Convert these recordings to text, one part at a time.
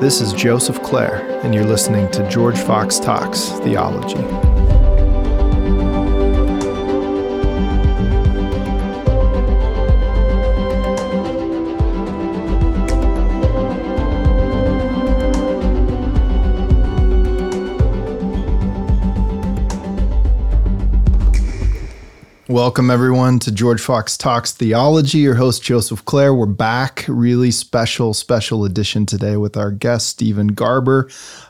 This is Joseph Clare, and you're listening to George Fox Talks Theology. Welcome, everyone, to George Fox Talks Theology. Your host, Joseph Clare. We're back. Really special edition today with our guest, Stephen Garber,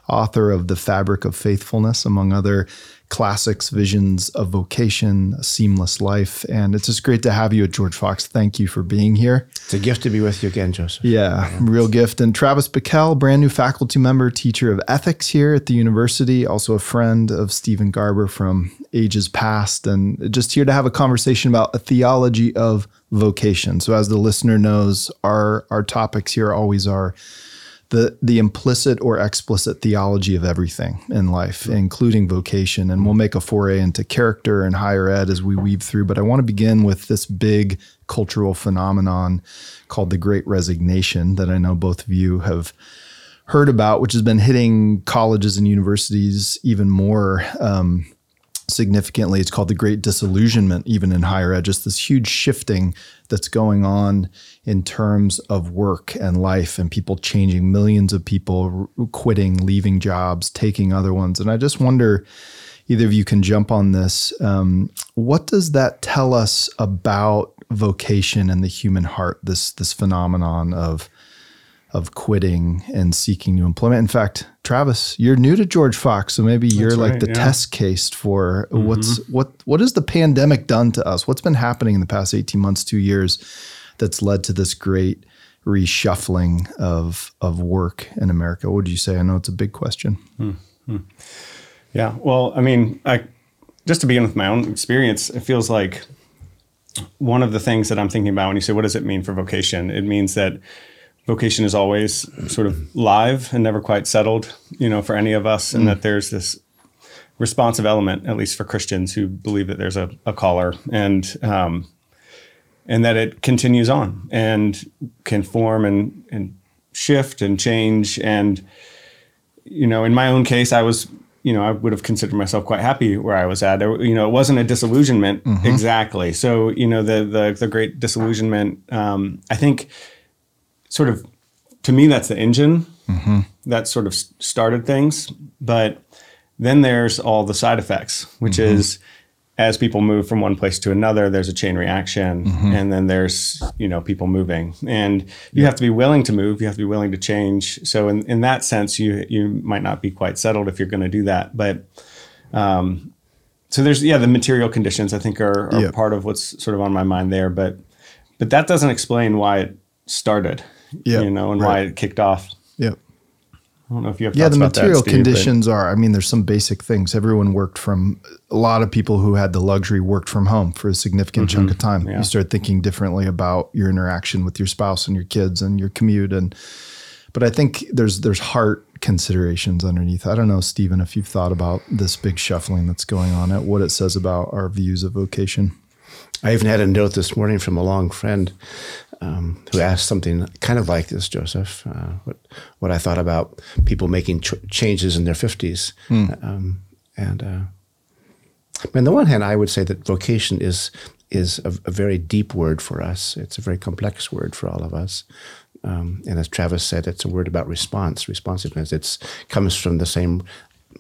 author of The Fabric of Faithfulness, among other classics, Visions of Vocation, A Seamless Life. And it's just great to have you at George Fox. Thank you for being here. It's a gift to be with you again, Joseph. Yeah, real gift. And Travis Bickel, brand new faculty member, teacher of ethics here at the university, also a friend of Stephen Garber from ages past, and just here to have a conversation about a theology of vocation. So as the listener knows, our topics here always are the implicit or explicit theology of everything in life, including vocation. And we'll make a foray into character and higher ed as we weave through. But I want to begin with this big cultural phenomenon called the Great Resignation that I know both of you have heard about, which has been hitting colleges and universities even more significantly. It's called the Great Disillusionment, even in higher ed, just this huge shifting that's going on in terms of work and life and people changing, millions of people quitting, leaving jobs, taking other ones. And I just wonder, either of you can jump on this. What does that tell us about vocation and the human heart, this phenomenon of quitting and seeking new employment? In fact, Travis, you're new to George Fox, so maybe you're the test case for what has the pandemic done to us? What's been happening in the past 18 months, 2 years that's led to this great reshuffling of work in America? What would you say? I know it's a big question. Yeah, well, I mean, just to begin with my own experience, it feels like one of the things that I'm thinking about when you say, what does it mean for vocation? It means that vocation is always sort of live and never quite settled, for any of us, and that there's this responsive element, at least for Christians who believe that there's a caller, and that it continues on and can form and shift and change. And, in my own case, I was, I would have considered myself quite happy where I was at. It wasn't a disillusionment exactly. So, the Great Disillusionment, I think, sort of, to me, that's the engine that sort of started things. But then there's all the side effects, which is as people move from one place to another, there's a chain reaction. And then there's, people moving. And you have to be willing to move. You have to be willing to change. So in that sense, you might not be quite settled if you're going to do that. But so there's, the material conditions, I think, are part of what's sort of on my mind there. But that doesn't explain why it started. Why it kicked off. I don't know if you have thoughts about that, Steve. The material conditions are, there's some basic things. Everyone worked from, a lot of people who had the luxury worked from home for a significant chunk of time. You start thinking differently about your interaction with your spouse and your kids and your commute. But I think there's heart considerations underneath. I don't know, Stephen, if you've thought about this big shuffling that's going on and what it says about our views of vocation. I even had a note this morning from a long friend who asked something kind of like this, Joseph, what I thought about people making changes in their 50s. On the one hand, I would say that vocation is a very deep word for us. It's a very complex word for all of us. And as Travis said, it's a word about responsiveness. It comes from the same,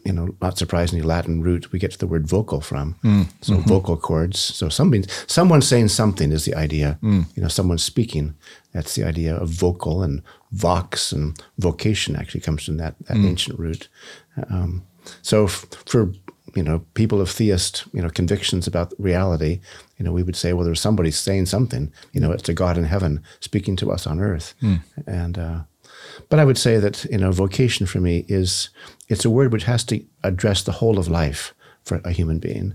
not surprisingly, Latin root we get to the word vocal from. Vocal cords. So someone saying something is the idea. Someone speaking. That's the idea of vocal, and vox and vocation actually comes from that ancient root. So for people of theist, convictions about reality, we would say, well, there's somebody saying something, it's to God in heaven speaking to us on earth. But I would say that, vocation for me it's a word which has to address the whole of life for a human being.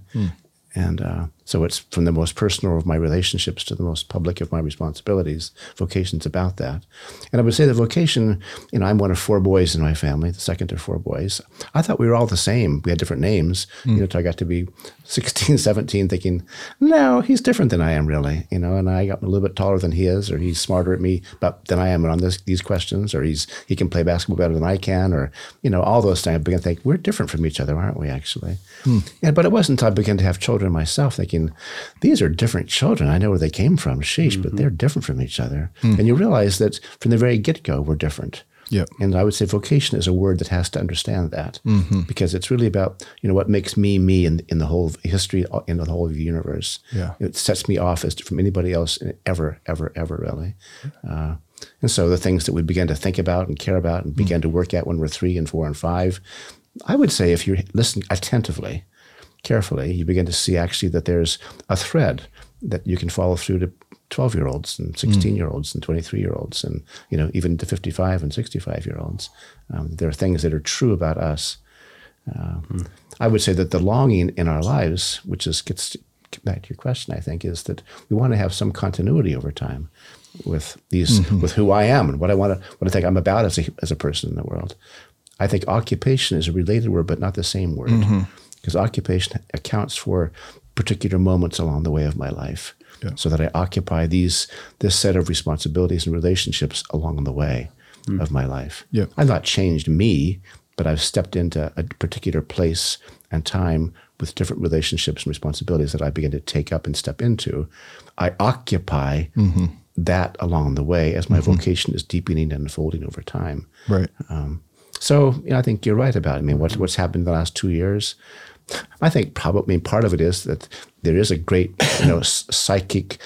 And So it's from the most personal of my relationships to the most public of my responsibilities. Vocation's about that. And I would say the vocation, you know, I'm one of four boys in my family, the second of four boys. I thought we were all the same. We had different names, you know, until I got to be 16, 17, thinking, no, he's different than I am really, you know, and I got a little bit taller than he is, or he's smarter at me but than I am on these questions, or he can play basketball better than I can, or, you know, all those things. I began to think, we're different from each other, aren't we, actually? Yeah, but it wasn't until I began to have children myself thinking, these are different children. I know where they came from, sheesh, but they're different from each other. And you realize that from the very get-go, we're different. Yep. And I would say vocation is a word that has to understand that because it's really about, you know, what makes me in the whole history, in the whole of the universe. Yeah. It sets me off as from anybody else ever, really. And so the things that we begin to think about and care about and begin to work at when we're 3 and 4 and 5, I would say if you listen attentively, carefully, you begin to see actually that there's a thread that you can follow through to 12-year-olds and 16-year-olds and 23-year-olds and, you know, even to 55 and 65-year-olds. There are things that are true about us. I would say that the longing in our lives, which is gets back to your question, I think, is that we want to have some continuity over time with these, with who I am and what I want to think I'm about as a person in the world. I think occupation is a related word, but not the same word. Because occupation accounts for particular moments along the way of my life, so that I occupy this set of responsibilities and relationships along the way of my life. Yeah. I've not changed me, but I've stepped into a particular place and time with different relationships and responsibilities that I begin to take up and step into. I occupy that along the way as my vocation is deepening and unfolding over time. Right. So you know, I think you're right about it. I mean, what's happened in the last 2 years? I think probably part of it is that there is a great, you know, psychic,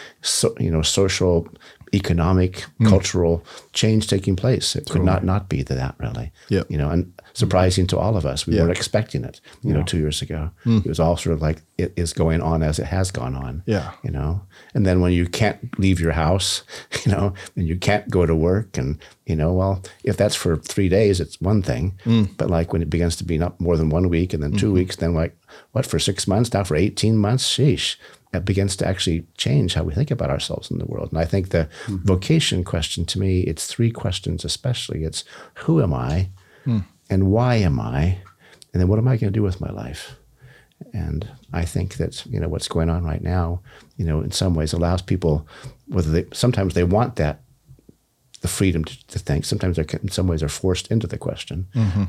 you know, social, economic, cultural change taking place. It could not be that really. Yep. You know, and surprising to all of us, we weren't expecting it. You know, 2 years ago, it was all sort of like it is going on as it has gone on. Yeah. You know, and then when you can't leave your house, you know, and you can't go to work, and you know, well, if that's for 3 days, it's one thing. But like when it begins to be not more than 1 week, and then 2 weeks, then like what for 6 months now for 18 months, sheesh. It begins to actually change how we think about ourselves in the world. And I think the vocation question to me, it's three questions especially. It's who am I and why am I? And then what am I going to do with my life? And I think that, you know, what's going on right now, you know, in some ways allows people, whether they, sometimes they want that, the freedom to think. Sometimes in some ways are forced into the question,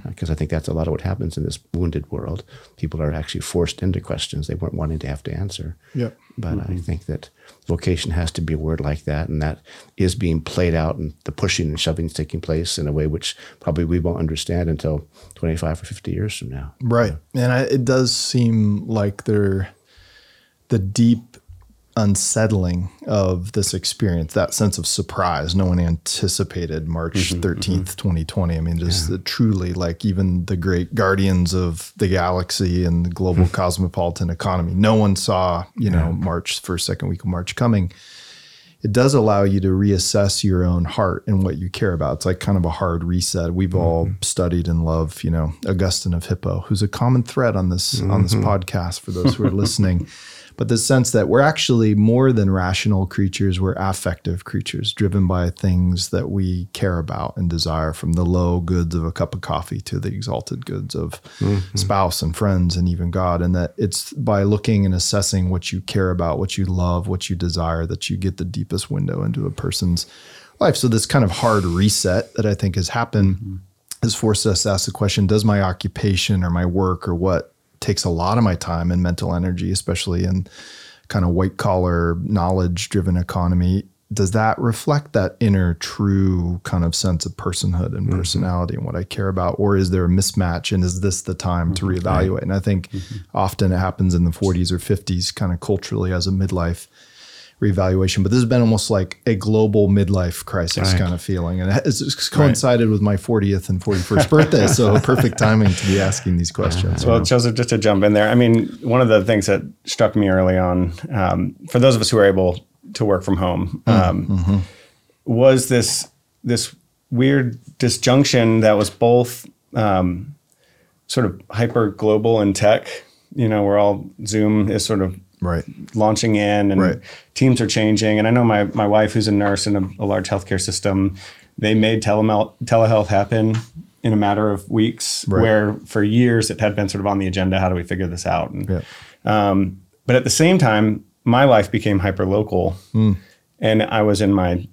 because I think that's a lot of what happens in this wounded world. People are actually forced into questions they weren't wanting to have to answer. Yep. But I think that vocation has to be a word like that, and that is being played out, and the pushing and shoving is taking place in a way which probably we won't understand until 25 or 50 years from now. Right. And it does seem like the deep unsettling of this experience, that sense of surprise. No one anticipated March 13th, 2020. I mean, just truly like even the great guardians of the galaxy and the global cosmopolitan economy, no one saw, you know, March, first, second week of March coming. It does allow you to reassess your own heart and what you care about. It's like kind of a hard reset. We've all studied and love, you know, Augustine of Hippo, who's a common thread on this, on this podcast for those who are listening. But the sense that we're actually more than rational creatures, we're affective creatures driven by things that we care about and desire, from the low goods of a cup of coffee to the exalted goods of spouse and friends and even God. And that it's by looking and assessing what you care about, what you love, what you desire, that you get the deepest window into a person's life. So this kind of hard reset that I think has happened has forced us to ask the question, does my occupation or my work or what takes a lot of my time and mental energy, especially in kind of white collar, knowledge driven economy, does that reflect that inner true kind of sense of personhood and personality and what I care about? Or is there a mismatch? And is this the time to reevaluate? Right. And I think often it happens in the 40s or 50s kind of culturally as a midlife reevaluation, but this has been almost like a global midlife crisis kind of feeling. And it's coincided with my 40th and 41st birthday. So perfect timing to be asking these questions. Well, Joseph, just to jump in there. I mean, one of the things that struck me early on, for those of us who are able to work from home, was this weird disjunction that was both sort of hyper global and tech, you know, where all Zoom is sort of right, launching in, and right, teams are changing. And I know my wife, who's a nurse in a large healthcare system, they made telehealth happen in a matter of weeks, right, where for years it had been sort of on the agenda, how do we figure this out? And, yeah. But at the same time, my life became hyper-local, and I was in my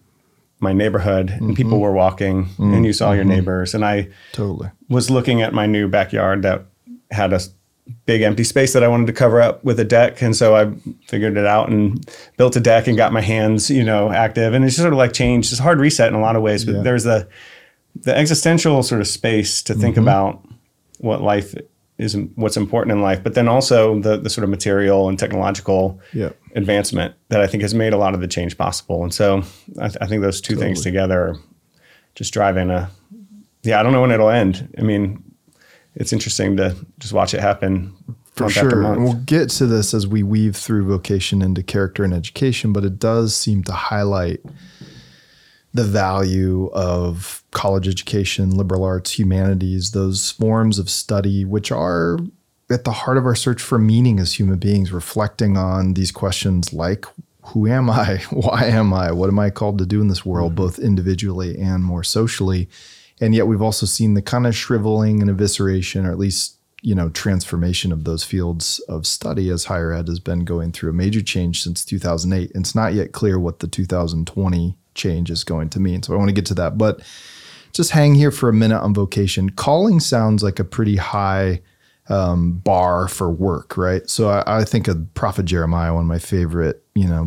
neighborhood, and people were walking, and you saw your neighbors. And I totally was looking at my new backyard that had a big empty space that I wanted to cover up with a deck. And so I figured it out and built a deck and got my hands, active. And it's just sort of like changed. It's a hard reset in a lot of ways, but there's the existential sort of space to think about what life is, what's important in life, but then also the sort of material and technological advancement that I think has made a lot of the change possible. And so I think those two things together just drive in I don't know when it'll end. I mean, it's interesting to just watch it happen for sure. And we'll get to this as we weave through vocation into character and education, but it does seem to highlight the value of college education, liberal arts, humanities, those forms of study, which are at the heart of our search for meaning as human beings, reflecting on these questions like, who am I? Why am I? What am I called to do in this world, both individually and more socially? And yet we've also seen the kind of shriveling and evisceration, or at least, transformation of those fields of study as higher ed has been going through a major change since 2008. And it's not yet clear what the 2020 change is going to mean. So I want to get to that, but just hang here for a minute on vocation. Calling sounds like a pretty high bar for work, right? So I think of Prophet Jeremiah, one of my favorite,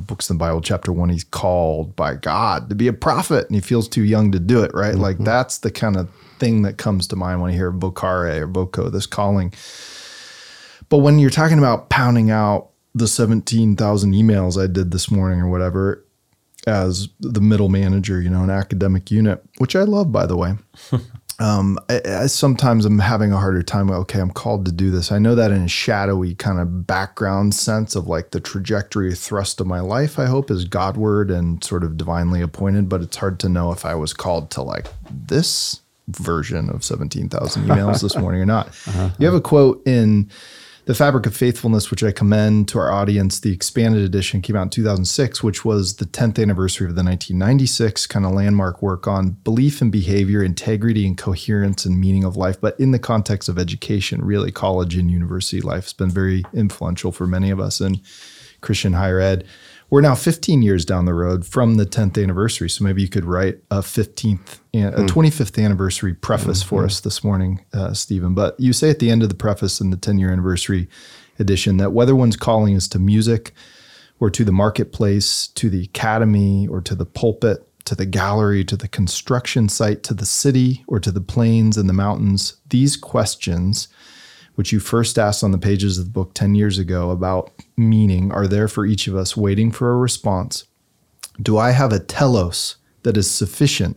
books in the Bible, chapter 1, he's called by God to be a prophet and he feels too young to do it, right? Mm-hmm. Like that's the kind of thing that comes to mind when I hear vocare or voco, this calling. But when you're talking about pounding out the 17,000 emails I did this morning or whatever, as the middle manager, an academic unit, which I love, by the way, I sometimes I'm having a harder time. Okay, I'm called to do this. I know that in a shadowy kind of background sense of like the trajectory thrust of my life, I hope is Godward and sort of divinely appointed, but it's hard to know if I was called to like this version of 17,000 emails this morning or not. Uh-huh. You have a quote in The Fabric of Faithfulness, which I commend to our audience. The expanded edition came out in 2006, which was the 10th anniversary of the 1996 kind of landmark work on belief and behavior, integrity and coherence and meaning of life. But in the context of education, really college and university life has been very influential for many of us in Christian higher ed. We're now 15 years down the road from the 10th anniversary. So maybe you could write a 25th anniversary preface for us this morning, Stephen. But you say at the end of the preface in the 10-year anniversary edition that whether one's calling is to music or to the marketplace, to the academy or to the pulpit, to the gallery, to the construction site, to the city or to the plains and the mountains, these questions, which you first asked on the pages of the book 10 years ago about meaning, are there for each of us waiting for a response. Do I have a telos that is sufficient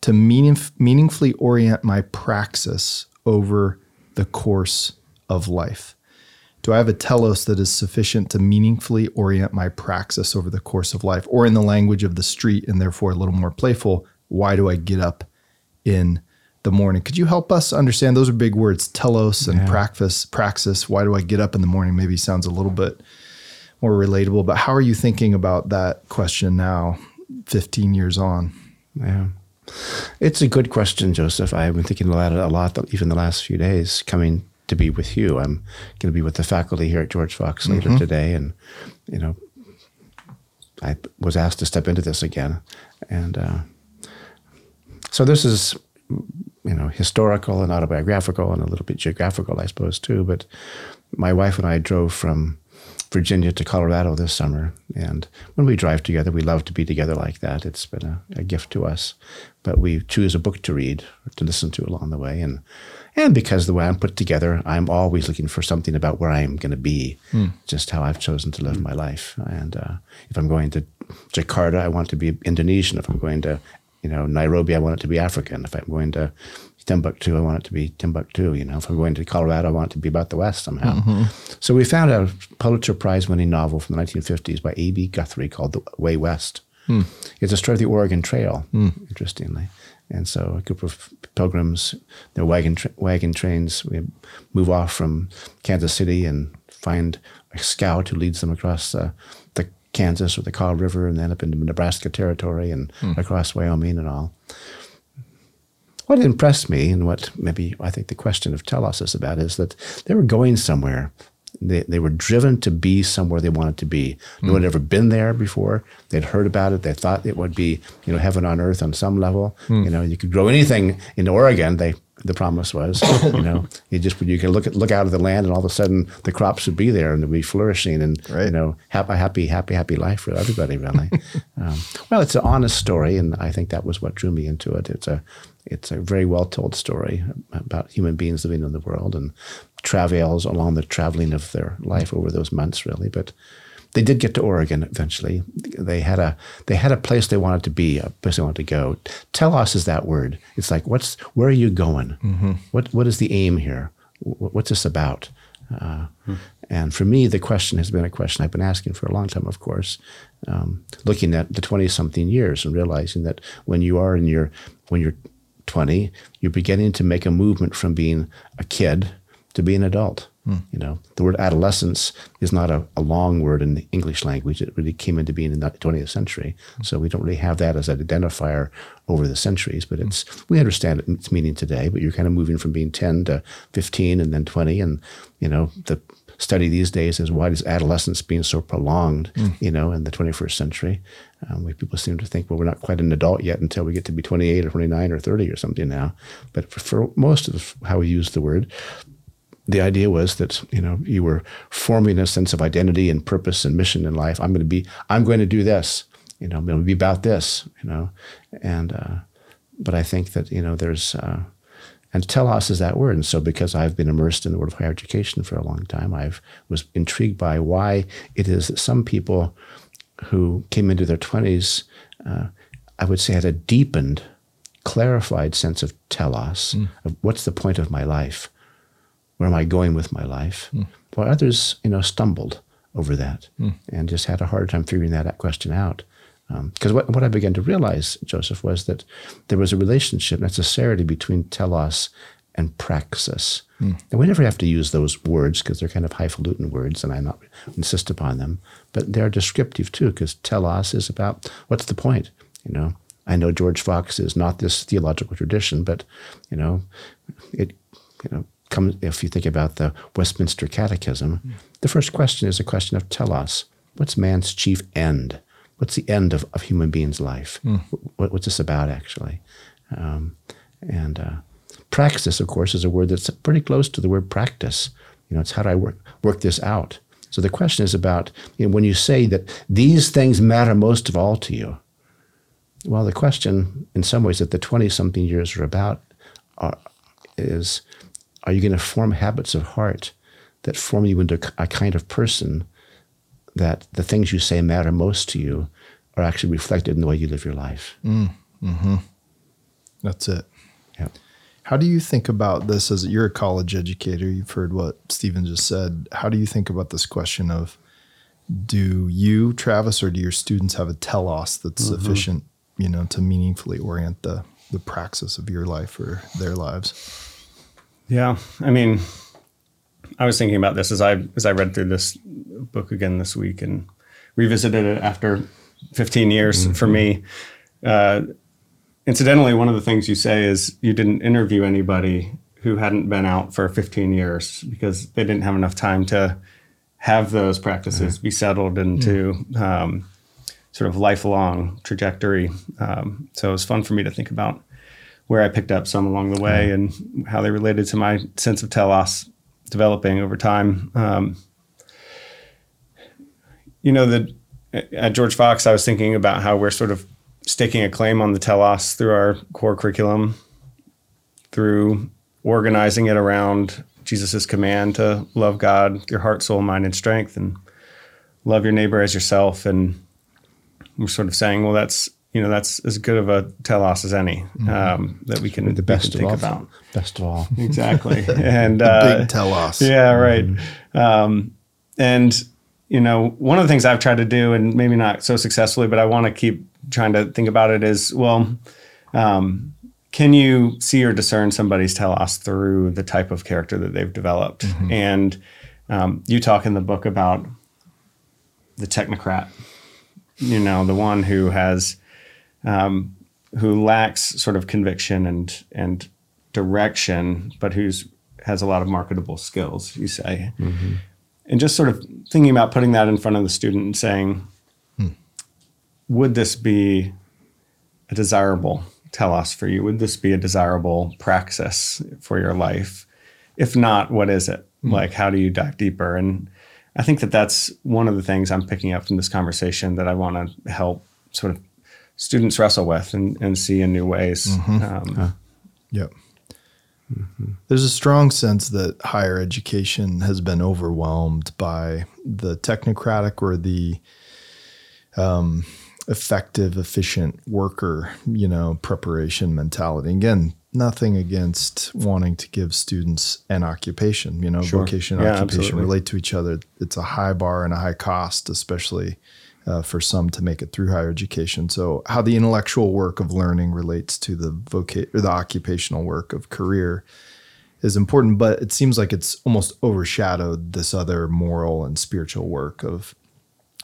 to meaningfully orient my praxis over the course of life? Do I have a telos that is sufficient to meaningfully orient my praxis over the course of life? Or in the language of the street, and therefore a little more playful, why do I get up in the morning? Could you help us understand? Those are big words, telos and praxis. Why do I get up in the morning? Maybe sounds a little bit more relatable, but how are you thinking about that question now, 15 years on? Yeah, it's a good question, Joseph. I've been thinking about it a lot, even the last few days coming to be with you. I'm going to be with the faculty here at George Fox later today. And, I was asked to step into this again. And so this is, historical and autobiographical and a little bit geographical, I suppose, too. But my wife and I drove from Virginia to Colorado this summer. And when we drive together, we love to be together like that. It's been a gift to us. But we choose a book to read or to listen to along the way. And because the way I'm put together, I'm always looking for something about where I am going to be, just how I've chosen to live my life. And if I'm going to Jakarta, I want to be Indonesian. If I'm going to Nairobi, I want it to be African. If I'm going to Timbuktu, I want it to be Timbuktu. If I'm going to Colorado, I want it to be about the West somehow. Mm-hmm. So we found a Pulitzer Prize winning novel from the 1950s by A.B. Guthrie called The Way West. It's a story of the Oregon Trail, interestingly. And so a group of pilgrims, their wagon trains, we move off from Kansas City and find a scout who leads them across the Kansas or the Kaw River and then up into Nebraska territory and across Wyoming and all. What impressed me and what maybe I think the question of telos is about is that they were going somewhere. They were driven to be somewhere they wanted to be. No one had ever been there before. They'd heard about it. They thought it would be, you know, heaven on earth on some level. You know, you could grow anything in Oregon. The promise was, you know, you can look out of the land, and all of a sudden the crops would be there and they'd be flourishing, and you know, happy life for everybody, really. Well, it's an honest story, and I think that was what drew me into it. It's a very well told story about human beings living in the world and travails along the traveling of their life over those months, really. But they did get to Oregon eventually. They had a place they wanted to be, a place they wanted to go. Telos is that word. It's like, where are you going? Mm-hmm. What is the aim here? What's this about? And for me, the question has been a question I've been asking for a long time, of course, looking at the 20-something years and realizing that when you're 20, you're beginning to make a movement from being a kid to be an adult. You know, the word adolescence is not a long word in the English language. It really came into being in the 20th century. So we don't really have that as an identifier over the centuries, but we understand its meaning today, but you're kind of moving from being 10 to 15 and then 20. And, you know, the study these days is why is adolescence being so prolonged, you know, in the 21st century? People seem to think, well, we're not quite an adult yet until we get to be 28 or 29 or 30 or something now. But for most of how we use the word, the idea was that, you know, you were forming a sense of identity and purpose and mission in life. I'm going to do this, you know, I'm going to be about this, you know. And, but I think that, you know, there's, and telos is that word. And so because I've been immersed in the world of higher education for a long time, I was intrigued by why it is that some people who came into their 20s, I would say had a deepened, clarified sense of telos, of what's the point of my life? Where am I going with my life? While others, you know, stumbled over that and just had a hard time figuring that question out. Because what I began to realize, Joseph, was that there was a relationship necessarily between telos and praxis. And we never have to use those words because they're kind of highfalutin words and I not insist upon them. But they're descriptive too, because telos is about what's the point, you know? I know George Fox is not this theological tradition, but, you know, if you think about the Westminster Catechism, the first question is a question of telos. What's man's chief end? What's the end of human beings' life? What's this about, actually? Praxis, of course, is a word that's pretty close to the word practice. You know, it's how do I work this out? So the question is about, you know, when you say that these things matter most of all to you, well, the question in some ways that the 20-something years are about is, are you going to form habits of heart that form you into a kind of person that the things you say matter most to you are actually reflected in the way you live your life? That's it. Yeah. How do you think about this as you're a college educator? You've heard what Stephen just said. How do you think about this question of, do you, Travis, or do your students have a telos that's sufficient, you know, to meaningfully orient the praxis of your life or their lives? Yeah, I mean, I was thinking about this as I read through this book again this week and revisited it after 15 years for me. Incidentally, one of the things you say is you didn't interview anybody who hadn't been out for 15 years because they didn't have enough time to have those practices be settled into sort of lifelong trajectory. So it was fun for me to think about where I picked up some along the way and how they related to my sense of telos developing over time. You know, at George Fox, I was thinking about how we're sort of staking a claim on the telos through our core curriculum, through organizing it around Jesus's command to love God with your heart, soul, mind, and strength, and love your neighbor as yourself. And we're sort of saying, well, that's as good of a telos as any that we can think about. Best of all. Exactly. And big telos. Yeah, right. And you know, one of the things I've tried to do, and maybe not so successfully, but I want to keep trying to think about it is, well, can you see or discern somebody's telos through the type of character that they've developed? Mm-hmm. And you talk in the book about the technocrat, you know, the one who has, who lacks sort of conviction and direction, but has a lot of marketable skills, you say. Mm-hmm. And just sort of thinking about putting that in front of the student and saying, would this be a desirable telos for you? Would this be a desirable praxis for your life? If not, what is it? Mm-hmm. Like, how do you dive deeper? And I think that that's one of the things I'm picking up from this conversation that I want to help sort of students wrestle with and see in new ways. Mm-hmm. Yep. Mm-hmm. There's a strong sense that higher education has been overwhelmed by the technocratic or the effective, efficient worker, you know, preparation mentality. Again, nothing against wanting to give students an occupation, you know, sure. Vocation and occupation absolutely. Relate to each other. It's a high bar and a high cost, especially for some to make it through higher education. So how the intellectual work of learning relates to the the occupational work of career is important, but it seems like it's almost overshadowed this other moral and spiritual work of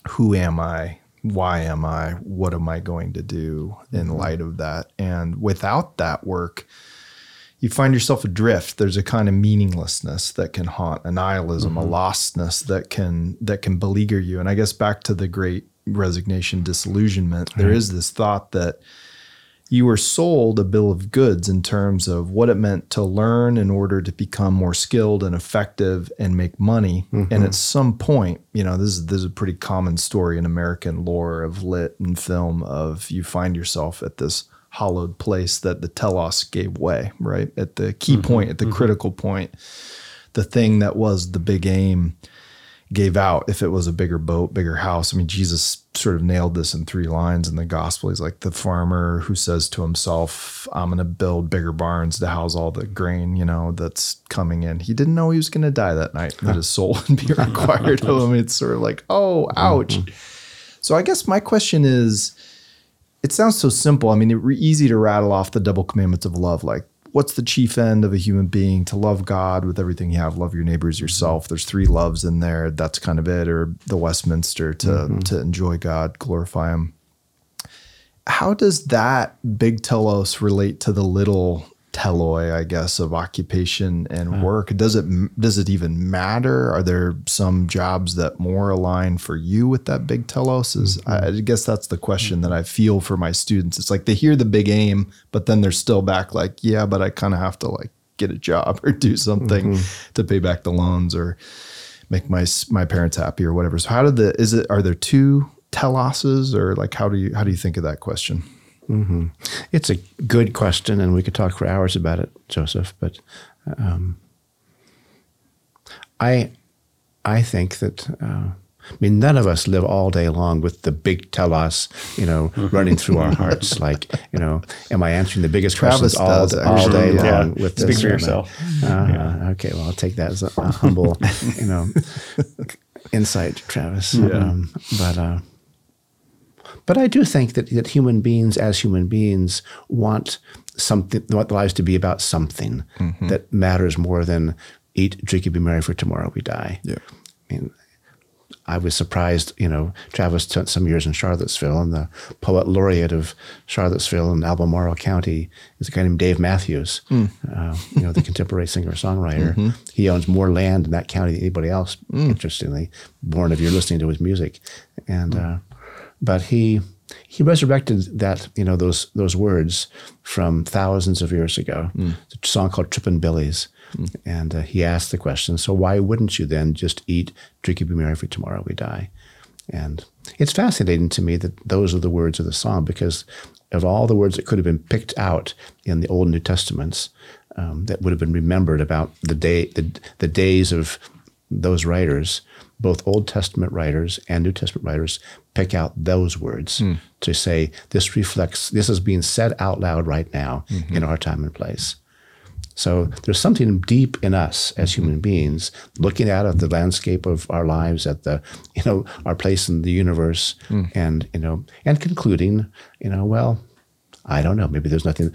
who am I? Why am I? What am I going to do in light of that? And without that work, you find yourself adrift. There's a kind of meaninglessness that can haunt, a nihilism, mm-hmm. a lostness that can beleaguer you. And I guess back to the great resignation, disillusionment, there is this thought that you were sold a bill of goods in terms of what it meant to learn in order to become more skilled and effective and make money. Mm-hmm. And at some point, you know, this is a pretty common story in American lore of lit and film of you find yourself at this hollowed place that the telos gave way, right? At the key mm-hmm. point, at the mm-hmm. critical point, the thing that was the big aim gave out. If it was a bigger boat, bigger house. I mean, Jesus sort of nailed this in three lines in the gospel. He's like the farmer who says to himself, I'm going to build bigger barns to house all the grain, you know, that's coming in. He didn't know he was going to die that night, that his soul would be required of him. It's sort of like, oh, ouch. Mm-hmm. So I guess my question is, it sounds so simple. I mean, it's easy to rattle off the double commandments of love. Like, what's the chief end of a human being? To love God with everything you have, love your neighbors, yourself. There's three loves in there. That's kind of it. Or the Westminster, to enjoy God, glorify him. How does that big telos relate to the little teloi, I guess, of occupation and work? Does it even matter? Are there some jobs that more align for you with that big telos? I guess that's the question that I feel for my students. It's like they hear the big aim, but then they're still back like, yeah, but I kind of have to like get a job or do something to pay back the loans or make my parents happy or whatever. So are there two teloses, or like how do you think of that question? Mm-hmm. It's a good question, and we could talk for hours about it, Joseph, but I think that, I mean, none of us live all day long with the big telos, you know, running through our hearts. Like, you know, am I answering the biggest questions all day long with this? Speak for yourself. Okay, well, I'll take that as a humble, you know, insight, Travis. Yeah. But I do think that human beings, as human beings, want lives to be about something that matters more than eat, drink, and be merry, for tomorrow we die. Yeah. I mean, I was surprised, you know, Travis spent some years in Charlottesville, and the poet laureate of Charlottesville and Albemarle County is a guy named Dave Matthews, you know, the contemporary singer-songwriter. Mm-hmm. He owns more land in that county than anybody else, interestingly, born if you're listening to his music. And... But he resurrected that, you know, those words from thousands of years ago. It's a song called Trippin' Billies. And he asked the question, so why wouldn't you then just eat, drink, and be merry, for tomorrow we die? And it's fascinating to me that those are the words of the song, because of all the words that could have been picked out in the Old and New Testaments that would have been remembered about the days of those writers, both Old Testament writers and New Testament writers pick out those words to say, this is being said out loud right now in our time and place. So there's something deep in us as human beings, looking out at the landscape of our lives, at the, our place in the universe, and, and concluding, well, I don't know, maybe there's nothing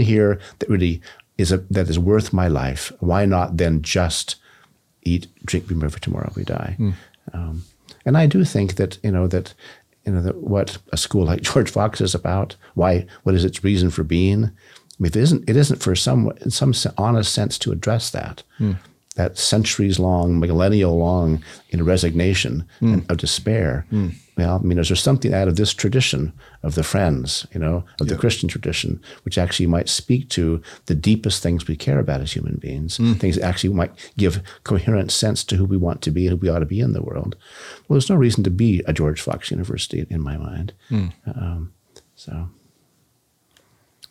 here that really that is worth my life. Why not then just eat, drink, be merry, for tomorrow we die. And I do think that, that what a school like George Fox is about, what is its reason for being? It isn't for in some honest sense to address that, that centuries-long, millennial-long resignation of despair. Well, there's something out of this tradition of the Friends, of the Christian tradition, which actually might speak to the deepest things we care about as human beings, things that actually might give coherent sense to who we want to be, who we ought to be in the world. Well, there's no reason to be a George Fox University in my mind. So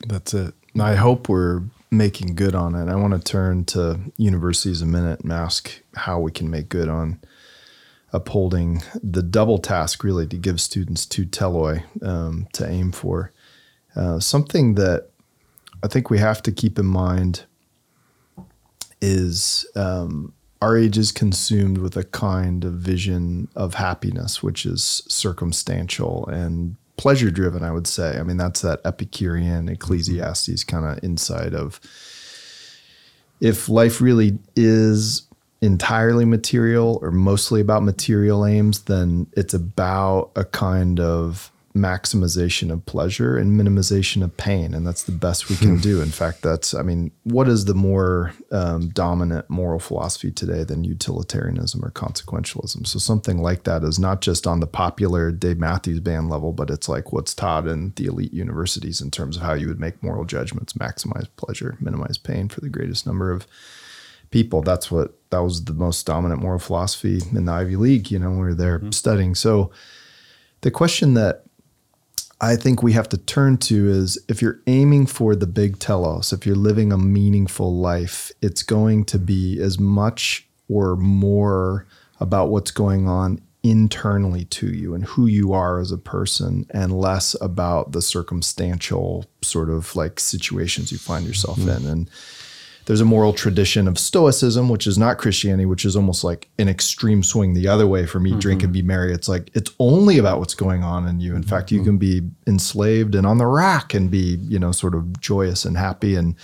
that's it. I hope we're making good on it. I want to turn to universities a minute and ask how we can make good on upholding the double task, really, to give students to teloi, to aim for. Something that I think we have to keep in mind is our age is consumed with a kind of vision of happiness, which is circumstantial and pleasure driven, I would say. That's that Epicurean Ecclesiastes kind of insight of, if life really is entirely material or mostly about material aims, then it's about a kind of maximization of pleasure and minimization of pain. And that's the best we can do. In fact, what is the more dominant moral philosophy today than utilitarianism or consequentialism? So something like that is not just on the popular Dave Matthews Band level, but it's like what's taught in the elite universities in terms of how you would make moral judgments, maximize pleasure, minimize pain for the greatest number of people. That was the most dominant moral philosophy in the Ivy League, when we were there studying. So the question that I think we have to turn to is, if you're aiming for the big telos, if you're living a meaningful life, it's going to be as much or more about what's going on internally to you and who you are as a person, and less about the circumstantial sort of like situations you find yourself in. And there's a moral tradition of Stoicism, which is not Christianity, which is almost like an extreme swing the other way from eat, drink, and be merry. It's like, it's only about what's going on in you. In fact, you can be enslaved and on the rack and be, sort of joyous and happy. And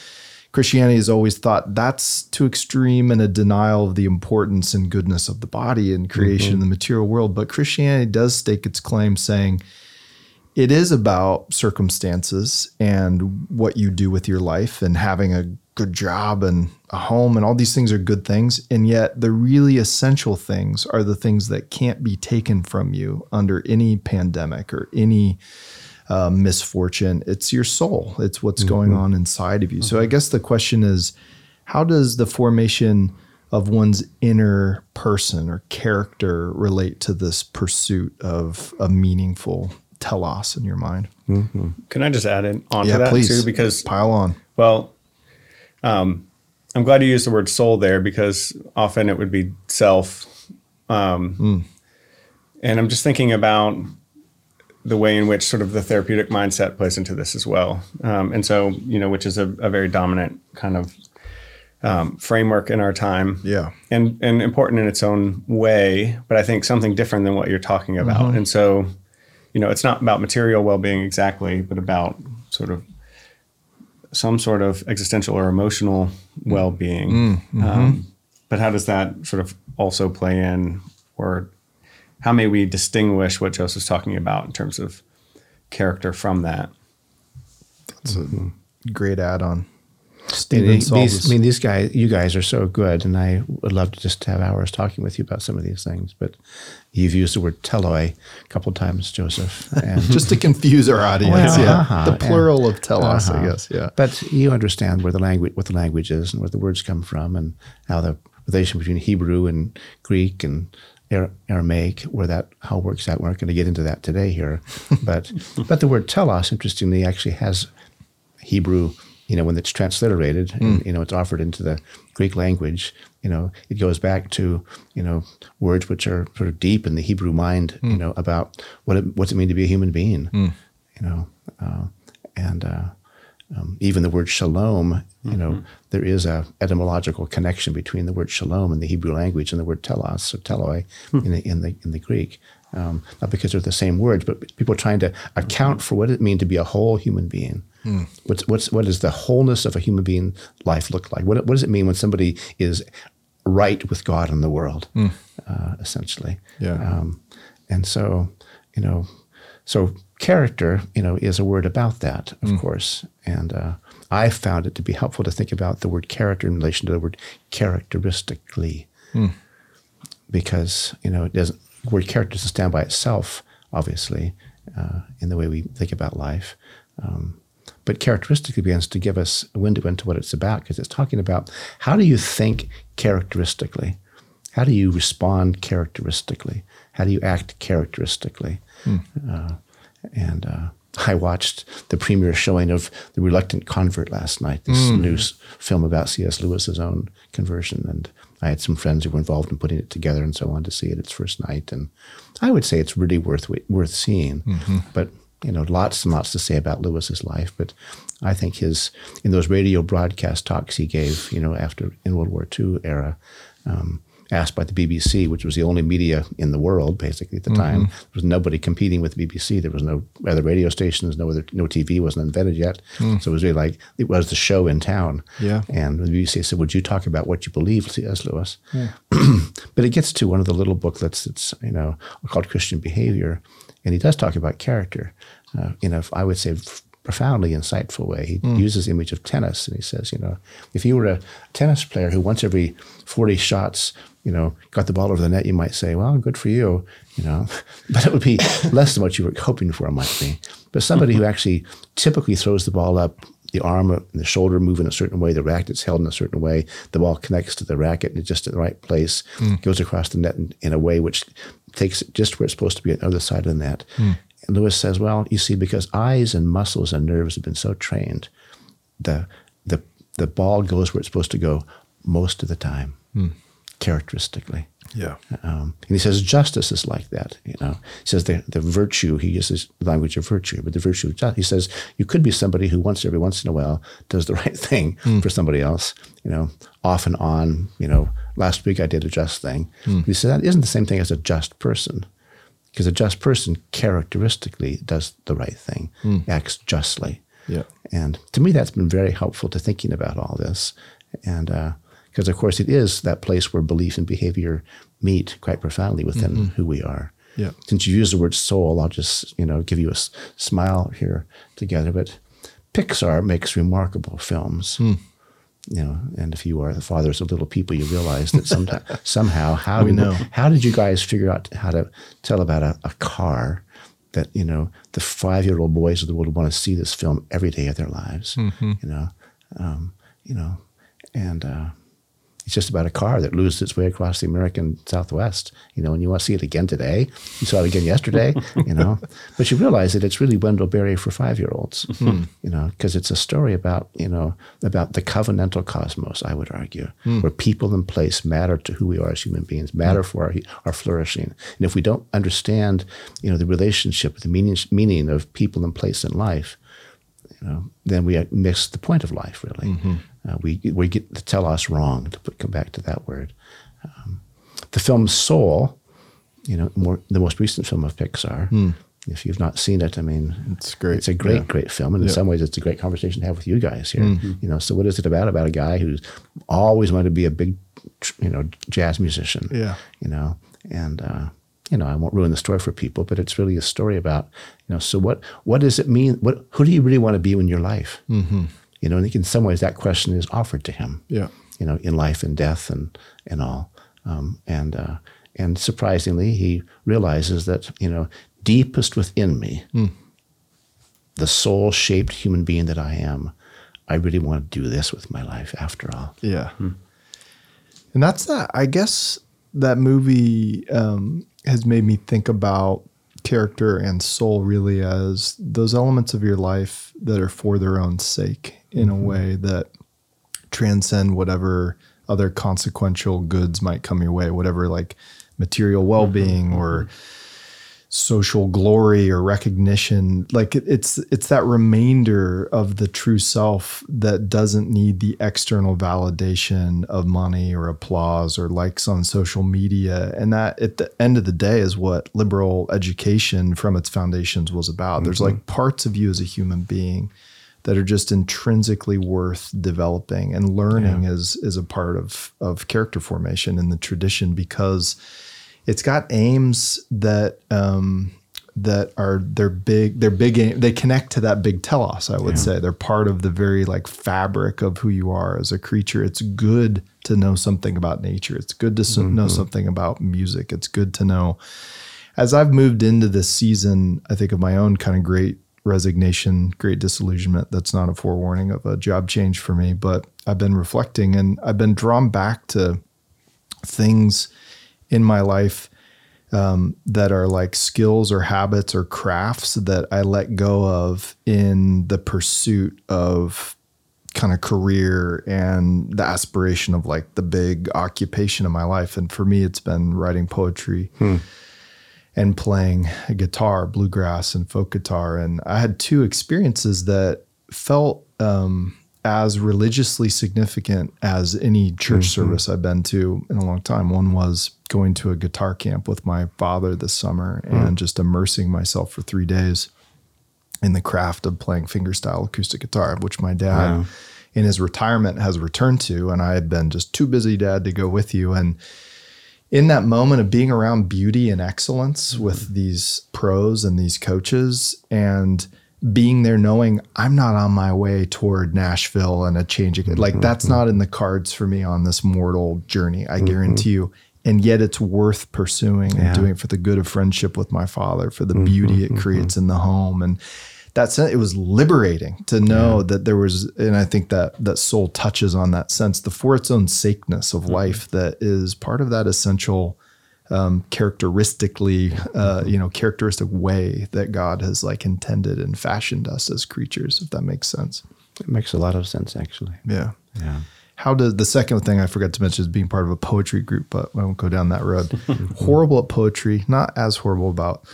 Christianity has always thought that's too extreme and a denial of the importance and goodness of the body and creation in the material world. But Christianity does stake its claim saying, it is about circumstances and what you do with your life and having a good job and a home, and all these things are good things. And yet the really essential things are the things that can't be taken from you under any pandemic or any misfortune. It's your soul. It's what's going on inside of you. So I guess the question is, how does the formation of one's inner person or character relate to this pursuit of a meaningful telos in your mind? Can I just add on to that, please, too? Because pile on. Well, I'm glad you used the word soul there, because often it would be self. And I'm just thinking about the way in which sort of the therapeutic mindset plays into this as well. And so, which is a very dominant kind of framework in our time. And important in its own way, but I think something different than what you're talking about. And so, it's not about material well-being exactly, but about sort of some sort of existential or emotional well-being. But how does that sort of also play in, or how may we distinguish what Joseph's talking about in terms of character from that? That's a great add-on. These guys, you guys are so good, and I would love to just have hours talking with you about some of these things. But you've used the word teloi a couple times, Joseph, and just to confuse our audience. The plural of telos, I guess. But you understand what the language is, and where the words come from, and how the relation between Hebrew and Greek and Aramaic, where that how works out. We're not going to get into that today here, but the word telos, interestingly, actually has Hebrew. When it's transliterated, and, it's offered into the Greek language, it goes back to, words which are sort of deep in the Hebrew mind, about what's it mean to be a human being, and Even the word shalom, you mm-hmm. know, there is a etymological connection between the word shalom in the Hebrew language and the word telos or teloi in the Greek. Not because they're the same words, but people trying to account for what it means to be a whole human being. Mm. What does the wholeness of a human being life look like? What does it mean when somebody is right with God and the world, essentially? Yeah. And so, you know, so character, you know, is a word about that, of course. And I found it to be helpful to think about the word character in relation to the word characteristically, because, you know, the word character doesn't stand by itself, obviously, in the way we think about life. But characteristically begins to give us a window into what it's about, because it's talking about how do you think characteristically? How do you respond characteristically? How do you act characteristically? And I watched the premiere showing of The Reluctant Convert last night, this new film about C.S. Lewis's own conversion. And I had some friends who were involved in putting it together, and so I wanted to see it its first night. And I would say it's really worth seeing. Mm-hmm. But, you know, lots and lots to say about Lewis's life. But I think in those radio broadcast talks he gave, you know, in World War II era, asked by the BBC, which was the only media in the world, basically, at the time. There was nobody competing with the BBC. There was no other radio stations, no TV wasn't invented yet. So it was really like, it was the show in town. Yeah. And the BBC said, would you talk about what you believe, C.S. Lewis? Yeah. But it gets to one of the little booklets that's, you know, called Christian Behavior, and he does talk about character, you know, I would say profoundly insightful way. He uses the image of tennis, and he says, you know, if you were a tennis player who once every 40 shots, you know, got the ball over the net, you might say, well, good for you, you know, but it would be less than what you were hoping for, might be. But somebody who actually typically throws the ball up, the arm and the shoulder move in a certain way, the racket's held in a certain way, the ball connects to the racket and it's just in the right place, goes across the net in a way which takes it just where it's supposed to be on the other side of the net. And Lewis says, well, you see, because eyes and muscles and nerves have been so trained, the ball goes where it's supposed to go most of the time, characteristically. Yeah. And he says justice is like that, you know. He says the virtue, he uses the language of virtue, but the virtue of justice, he says you could be somebody who every once in a while does the right thing for somebody else, you know, off and on, you know, last week I did a just thing. He said that isn't the same thing as a just person, because a just person characteristically does the right thing, acts justly. Yeah. And to me, that's been very helpful to thinking about all this. And because, of course, it is that place where belief and behavior meet quite profoundly within who we are. Yeah. Since you use the word soul, I'll just, you know, give you a smile here together. But Pixar makes remarkable films, you know. And if you are the fathers of little people, you realize that somehow, how did you guys figure out how to tell about a car that, you know, the 5-year-old boys of the world want to see this film every day of their lives, you know, and. It's just about a car that loses its way across the American Southwest, you know, and you want to see it again today. You saw it again yesterday, you know. But you realize that it's really Wendell Berry for 5-year-olds, you know, because it's a story about, you know, about the covenantal cosmos, I would argue, where people and place matter to who we are as human beings, matter for our flourishing. And if we don't understand, you know, the relationship, the meaning of people and place in life, you know, then we miss the point of life, really. We get the telos wrong, to come back to that word. The film Soul, you know, the most recent film of Pixar. If you've not seen it, I mean, it's great. It's a great, great film. And in some ways, it's a great conversation to have with you guys here. You know, so what is it about a guy who's always wanted to be a big, you know, jazz musician? Yeah. You know, and, you know, I won't ruin the story for people, but it's really a story about, you know, so what does it mean? Who do you really want to be in your life? You know, and I think in some ways that question is offered to him. Yeah. You know, in life and death and all, and surprisingly, he realizes that, you know, deepest within me, the soul-shaped human being that I am, I really want to do this with my life after all. Yeah. And that's that. I guess that movie has made me think about character and soul really as those elements of your life that are for their own sake, in a way that transcend whatever other consequential goods might come your way, whatever like material well-being or social glory or recognition. Like it's that remainder of the true self that doesn't need the external validation of money or applause or likes on social media. And that at the end of the day is what liberal education from its foundations was about. Mm-hmm. There's like parts of you as a human being that are just intrinsically worth developing, and learning is a part of character formation in the tradition, because it's got aims that that are big, they connect to that big telos, I would say. They're part of the very like fabric of who you are as a creature. It's good to know something about nature. It's good to know something about music. It's good to know. As I've moved into this season, I think of my own kind of great resignation, great disillusionment. That's not a forewarning of a job change for me, but I've been reflecting, and I've been drawn back to things in my life that are like skills or habits or crafts that I let go of in the pursuit of kind of career and the aspiration of like the big occupation of my life. And for me, it's been writing poetry and playing a guitar, bluegrass and folk guitar. And I had two experiences that felt as religiously significant as any church service I've been to in a long time. One was going to a guitar camp with my father this summer and just immersing myself for 3 days in the craft of playing fingerstyle acoustic guitar, which my dad in his retirement has returned to. And I had been just too busy, Dad, to go with you. And in that moment of being around beauty and excellence with these pros and these coaches, and being there knowing I'm not on my way toward Nashville and a change of, like that's not in the cards for me on this mortal journey, I guarantee you. And yet it's worth pursuing and doing it for the good of friendship with my father, for the beauty it creates in the home. And that's, it was liberating to know that there was, and I think that soul touches on that sense, the for its own sakeness of life that is part of that essential characteristic way that God has like intended and fashioned us as creatures, if that makes sense. It makes a lot of sense, actually. Yeah. How does the second thing I forgot to mention is being part of a poetry group, but I won't go down that road. Horrible at poetry, not as horrible about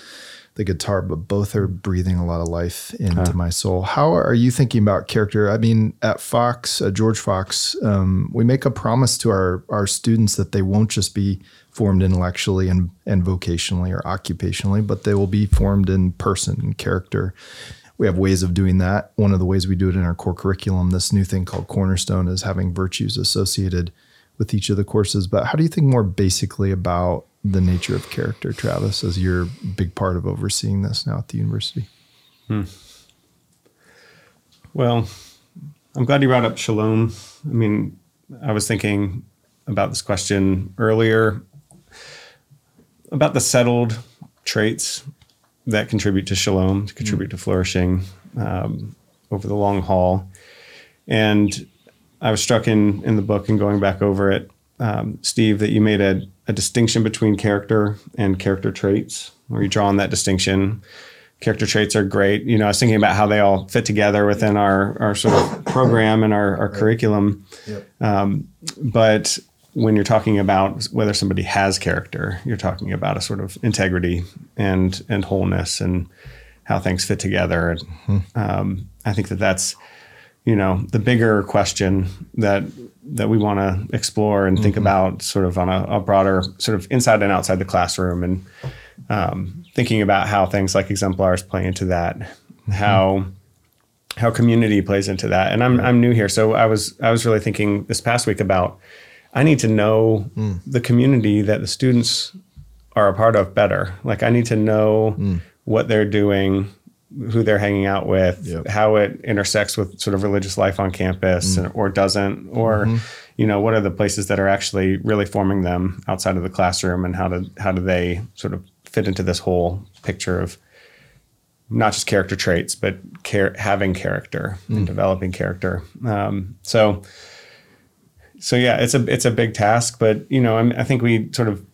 the guitar, but both are breathing a lot of life into my soul. How are you thinking about character? I mean, at Fox, George Fox, we make a promise to our students that they won't just be formed intellectually and vocationally or occupationally, but they will be formed in person and character. We have ways of doing that. One of the ways we do it in our core curriculum, this new thing called Cornerstone, is having virtues associated with each of the courses. But how do you think more basically about the nature of character, Travis, as you're a big part of overseeing this now at the university? Well, I'm glad you brought up shalom. I mean, I was thinking about this question earlier about the settled traits that contribute to shalom, to contribute to flourishing over the long haul. And I was struck in the book and going back over it, Steve, that you made a distinction between character and character traits, where you draw on that distinction. Character traits are great. You know, I was thinking about how they all fit together within our sort of program and our curriculum. Yep. But when you're talking about whether somebody has character, you're talking about a sort of integrity and wholeness and how things fit together. And, I think that's, you know, the bigger question that we want to explore and think about sort of on a broader sort of inside and outside the classroom, and thinking about how things like exemplars play into that, how community plays into that. And I'm new here, so I was really thinking this past week about I need to know the community that the students are a part of better. Like I need to know what they're doing, who they're hanging out with, how it intersects with sort of religious life on campus or doesn't, or, you know, what are the places that are actually really forming them outside of the classroom, and how do they sort of fit into this whole picture of not just character traits, but having character and developing character. So yeah, it's a big task, but you know, I think we sort of,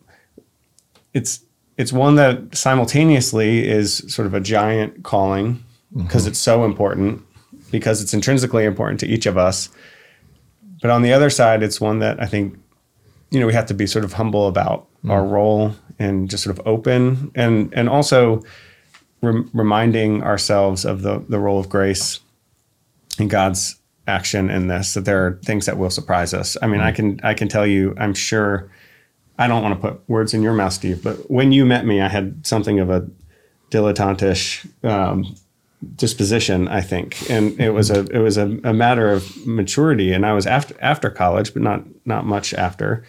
it's one that simultaneously is sort of a giant calling because it's so important, because it's intrinsically important to each of us. But on the other side, it's one that I think, you know, we have to be sort of humble about our role and just sort of open, and also reminding ourselves of the role of grace in God's action in this, that there are things that will surprise us. I mean, I can tell you, I'm sure, I don't want to put words in your mouth, Steve, but when you met me, I had something of a dilettantish disposition, I think, and it was a matter of maturity. And I was after college, but not much after.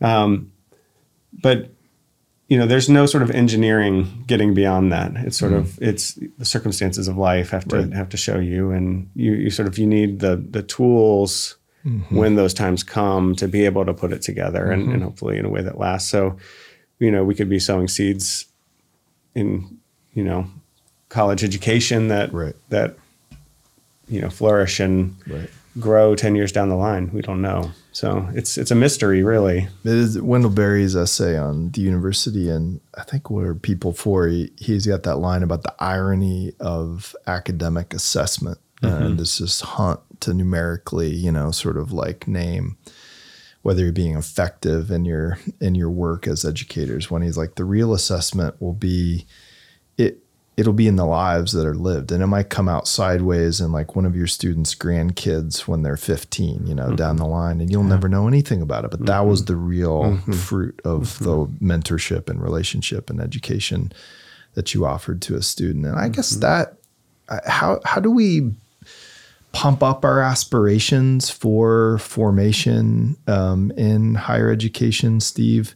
But you know, there's no sort of engineering getting beyond that. It's sort of, it's the circumstances of life have to show you, and you need the tools when those times come to be able to put it together and hopefully in a way that lasts. So, you know, we could be sowing seeds in, you know, college education that you know, flourish and grow 10 years down the line. We don't know. So it's a mystery, really. It is Wendell Berry's essay on the university, and I think What Are People For? He's got that line about the irony of academic assessment and this hunt to numerically, you know, sort of like name whether you're being effective in your work as educators. When he's like, the real assessment will be it'll be in the lives that are lived. And it might come out sideways in like one of your students' grandkids when they're 15, you know, down the line, and you'll never know anything about it. But that was the real fruit of the mentorship and relationship and education that you offered to a student. And I guess that, how do we pump up our aspirations for formation in higher education, Steve?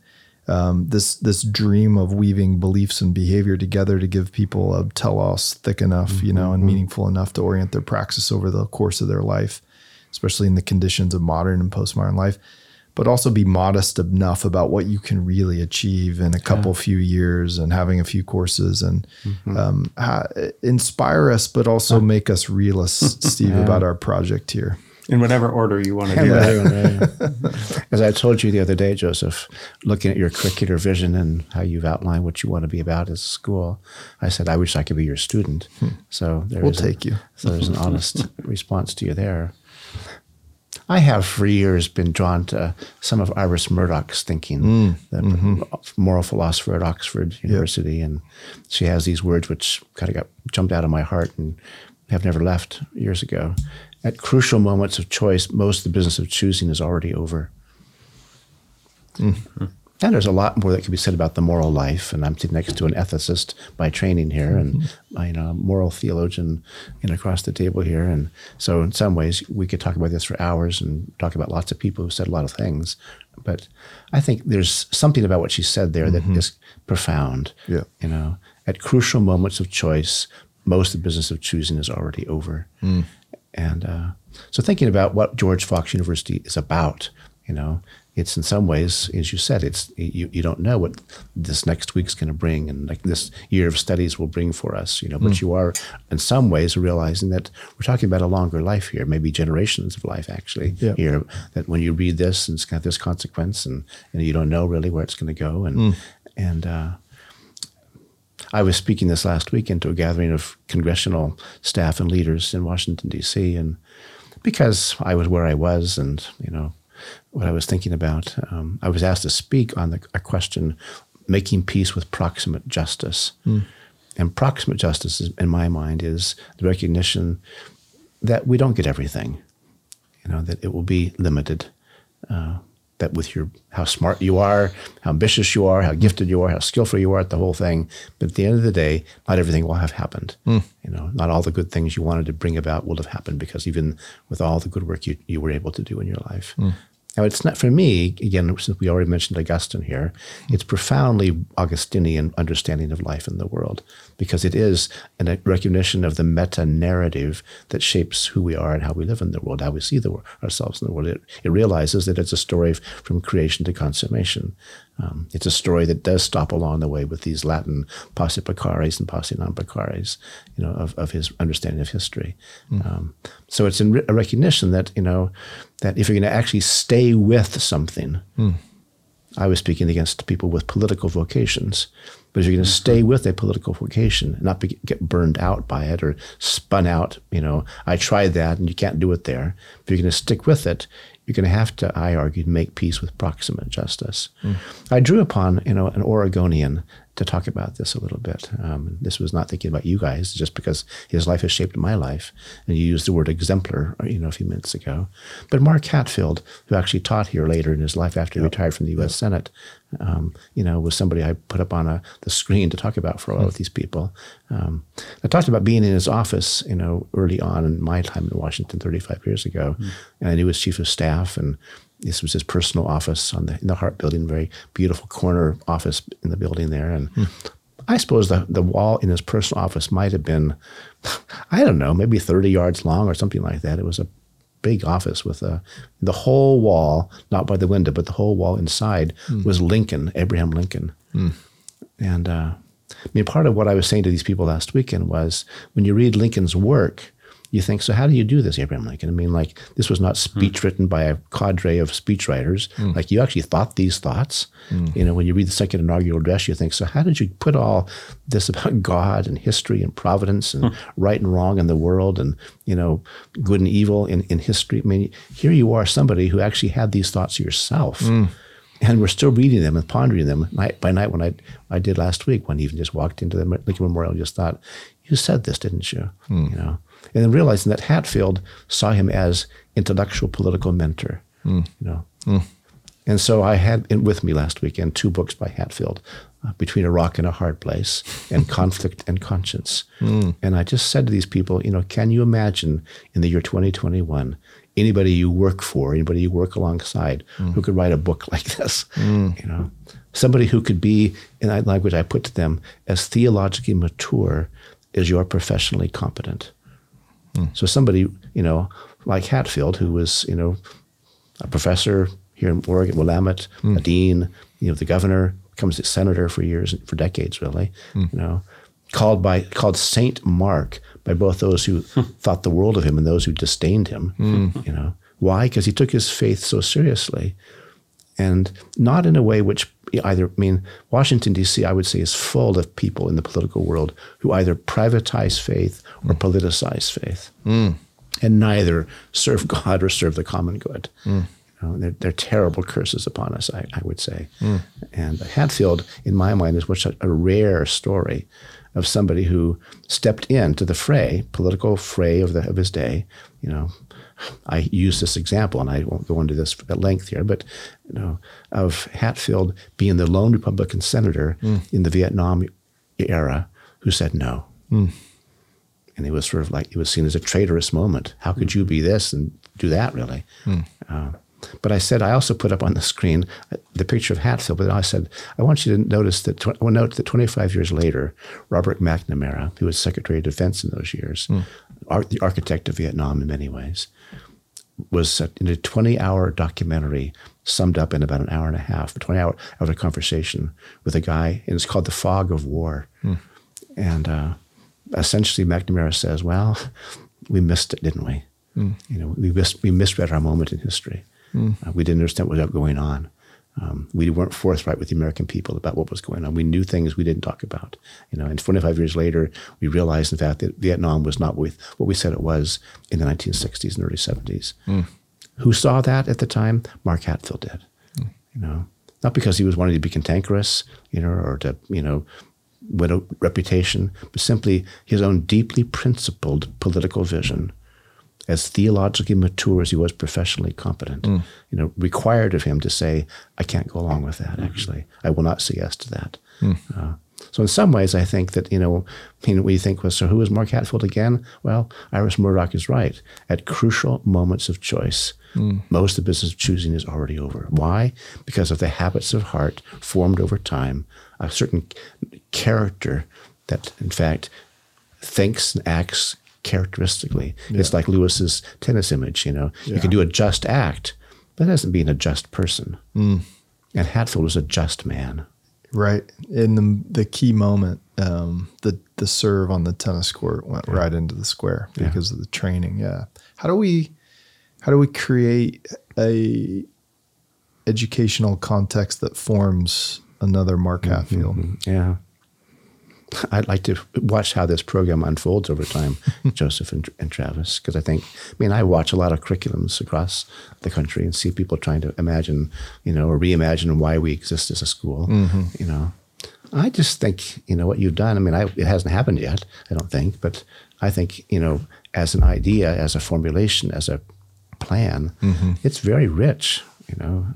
This dream of weaving beliefs and behavior together to give people a telos thick enough, you know, and meaningful enough to orient their praxis over the course of their life, especially in the conditions of modern and postmodern life, but also be modest enough about what you can really achieve in a couple few years and having a few courses and inspire us, but also make us realists, Steve, about our project here. In whatever order you want to do that. As I told you the other day, Joseph, looking at your curricular vision and how you've outlined what you want to be about as a school, I said, I wish I could be your student. So there's an honest response to you there. I have for years been drawn to some of Iris Murdoch's thinking, the moral philosopher at Oxford University. Yep. And she has these words which kind of jumped out of my heart and have never left years ago. At crucial moments of choice, most of the business of choosing is already over. And there's a lot more that can be said about the moral life. And I'm sitting next to an ethicist by training here and you know, a moral theologian across the table here. And so in some ways, we could talk about this for hours and talk about lots of people who said a lot of things. But I think there's something about what she said there that is profound. Yeah. You know, at crucial moments of choice, most of the business of choosing is already over. And so thinking about what George Fox University is about, you know, it's in some ways, as you said, it's you don't know what this next week's going to bring and like this year of studies will bring for us, you know, but you are in some ways realizing that we're talking about a longer life here, maybe generations of life actually here, that when you read this and it's got this consequence and you don't know really where it's going to go. And I was speaking this last weekend to a gathering of congressional staff and leaders in Washington, D.C., and because I was where I was and, you know, what I was thinking about, I was asked to speak on a question, making peace with proximate justice. And proximate justice, in my mind, is the recognition that we don't get everything, you know, that it will be limited, that with how smart you are, how ambitious you are, how gifted you are, how skillful you are at the whole thing. But at the end of the day, not everything will have happened. You know, not all the good things you wanted to bring about will have happened because even with all the good work you were able to do in your life. Now it's not, for me, again, since we already mentioned Augustine here, it's profoundly Augustinian understanding of life in the world because it is a recognition of the meta-narrative that shapes who we are and how we live in the world, how we see ourselves in the world. It realizes that it's a story from creation to consummation. It's a story that does stop along the way with these Latin posse picares and posse non picares, you know, of his understanding of history. So it's a recognition that, you know, that if you're going to actually stay with something, I was speaking against people with political vocations, but if you're going to stay with a political vocation and not get burned out by it or spun out, you know, I tried that and you can't do it there. If you're going to stick with it, you're going to have to, I argued, make peace with proximate justice. Mm. I drew upon, an Oregonian to talk about this a little bit. This was not thinking about you guys, just because his life has shaped my life. And you used the word exemplar, a few minutes ago. But Mark Hatfield, who actually taught here later in his life after he retired from the U.S. Senate, was somebody I put up on the screen to talk about for a while with these people. I talked about being in his office, early on in my time in Washington 35 years ago. Mm. And I knew his chief of staff, and this was his personal office in the Hart building, very beautiful corner office in the building there. And I suppose the wall in his personal office might have been, I don't know, maybe 30 yards long or something like that. It was a big office with the whole wall, not by the window, but the whole wall inside was Lincoln, Abraham Lincoln. Mm. And part of what I was saying to these people last weekend was, when you read Lincoln's work, you think, so how do you do this, Abraham Lincoln? This was not speech written by a cadre of speechwriters. Mm. You actually thought these thoughts. Mm. When you read the second inaugural address, you think, so how did you put all this about God and history and providence and right and wrong in the world and, good and evil in history? Here you are, somebody who actually had these thoughts yourself. Mm. And we're still reading them and pondering them night by night. When I did last week, one evening, just walked into the Lincoln Memorial and just thought, you said this, didn't you? Mm. And then realizing that Hatfield saw him as intellectual political mentor, And so I had with me last weekend 2 books by Hatfield, Between a Rock and a Hard Place, and Conflict and Conscience. Mm. And I just said to these people, can you imagine in the year 2021, anybody you work for, anybody you work alongside, who could write a book like this? Mm. Somebody who could be, in that language I put to them, as theologically mature as you're professionally competent. Mm. So somebody, like Hatfield, who was, a professor here in Oregon, Willamette, a dean, the governor, becomes a senator for decades, really, called Saint Mark by both those who thought the world of him and those who disdained him, Why? Because he took his faith so seriously, and not in a way which Washington, D.C., I would say, is full of people in the political world who either privatize faith or politicize faith, and neither serve God or serve the common good. Mm. They're terrible curses upon us, I would say. Mm. And Hatfield, in my mind, is such a rare story of somebody who stepped into the fray, political fray of his day. I use this example, and I won't go into this at length here, but of Hatfield being the lone Republican senator in the Vietnam era who said no. Mm. And it was sort of it was seen as a traitorous moment. How could you be this and do that, really? Mm. But I said, I also put up on the screen the picture of Hatfield, but I said, I want you to notice that, note that 25 years later, Robert McNamara, who was Secretary of Defense in those years, the architect of Vietnam in many ways, was in a 20-hour documentary summed up in about an hour and a half, a 20-hour conversation with a guy, and it's called The Fog of War. Mm. And essentially McNamara says, well, we missed it, didn't we? Mm. We misread our moment in history. Mm. We didn't understand what was going on. We weren't forthright with the American people about what was going on. We knew things we didn't talk about. And 25 years later, we realized, in fact, that Vietnam was not what we said it was in the 1960s and early 70s. Mm. Who saw that at the time? Mark Hatfield did. Mm. Not because he was wanting to be cantankerous, or to, win a reputation, but simply his own deeply principled political vision, as theologically mature as he was professionally competent, required of him to say, I can't go along with that, actually. I will not say yes to that. Mm. So in some ways, I think that, we think, well, so who is Mark Hatfield again? Well, Iris Murdoch is right. At crucial moments of choice, most of the business of choosing is already over. Why? Because of the habits of heart formed over time, a certain character that, in fact, thinks and acts characteristically. Yeah. It's like Lewis's tennis image, You can do a just act, but that doesn't mean a just person. Mm. And Hatfield was a just man. Right. In the key moment, the serve on the tennis court went right into the square because of the training. Yeah. How do we create a educational context that forms another Mark Hatfield? Mm-hmm. Yeah. I'd like to watch how this program unfolds over time, Joseph and Travis, because I think, I mean, I watch a lot of curriculums across the country and see people trying to imagine, you know, or reimagine why we exist as a school, mm-hmm. you know. I just think, you know, what you've done, I mean, it hasn't happened yet, I don't think, but I think, you know, as an idea, as a formulation, as a plan, mm-hmm. it's very rich, you know,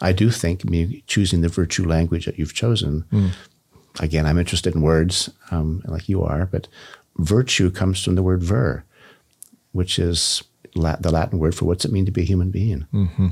I do think choosing the virtue language that you've chosen, again, I'm interested in words like you are, but virtue comes from the word ver, which is the Latin word for what's it mean to be a human being. Mm-hmm.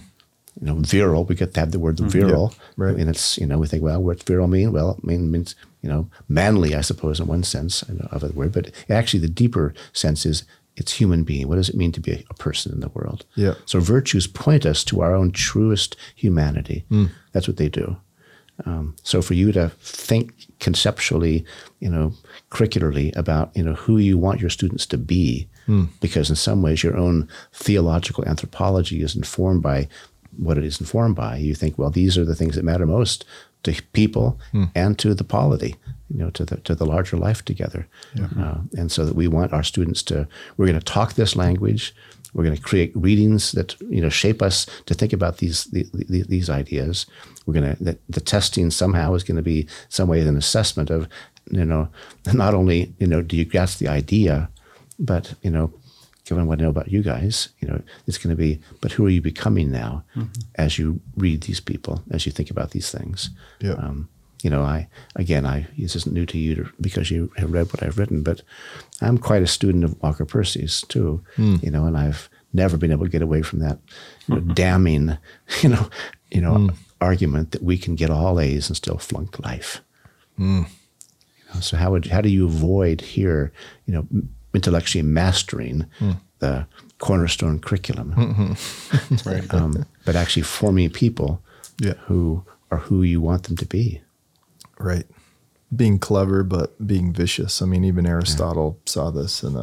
You know, virile, we get to have the word virile. Yeah, right. And it's, you know, we think, well, what's virile mean? Well, it means, you know, manly, I suppose, in one sense of the word, but actually the deeper sense is it's human being. What does it mean to be a person in the world? Yeah. So virtues point us to our own truest humanity. Mm. That's what they do. So for you to think conceptually, you know, curricularly about, you know, who you want your students to be, because in some ways your own theological anthropology is informed by what it is informed by. You think, well, these are the things that matter most to people and to the polity, you know, to the larger life together. Yeah. And so that we want our students to, we're going to talk this language, we're going to create readings that, you know, shape us to think about these ideas. We're going to, the testing somehow is going to be some way an assessment of, you know, not only, you know, do you grasp the idea, but, you know, given what I know about you guys, you know, it's going to be, but who are you becoming now as you read these people, as you think about these things? Yeah. You know, I this isn't new to you because you have read what I've written, but I'm quite a student of Walker Percy's too, you know, and I've never been able to get away from that damning, you know, argument that we can get all A's and still flunk life. Mm. You know, so how do you avoid here, you know, intellectually mastering the cornerstone curriculum, mm-hmm. right. But actually forming people who are who you want them to be. Right. Being clever, but being vicious. I mean, even Aristotle saw this in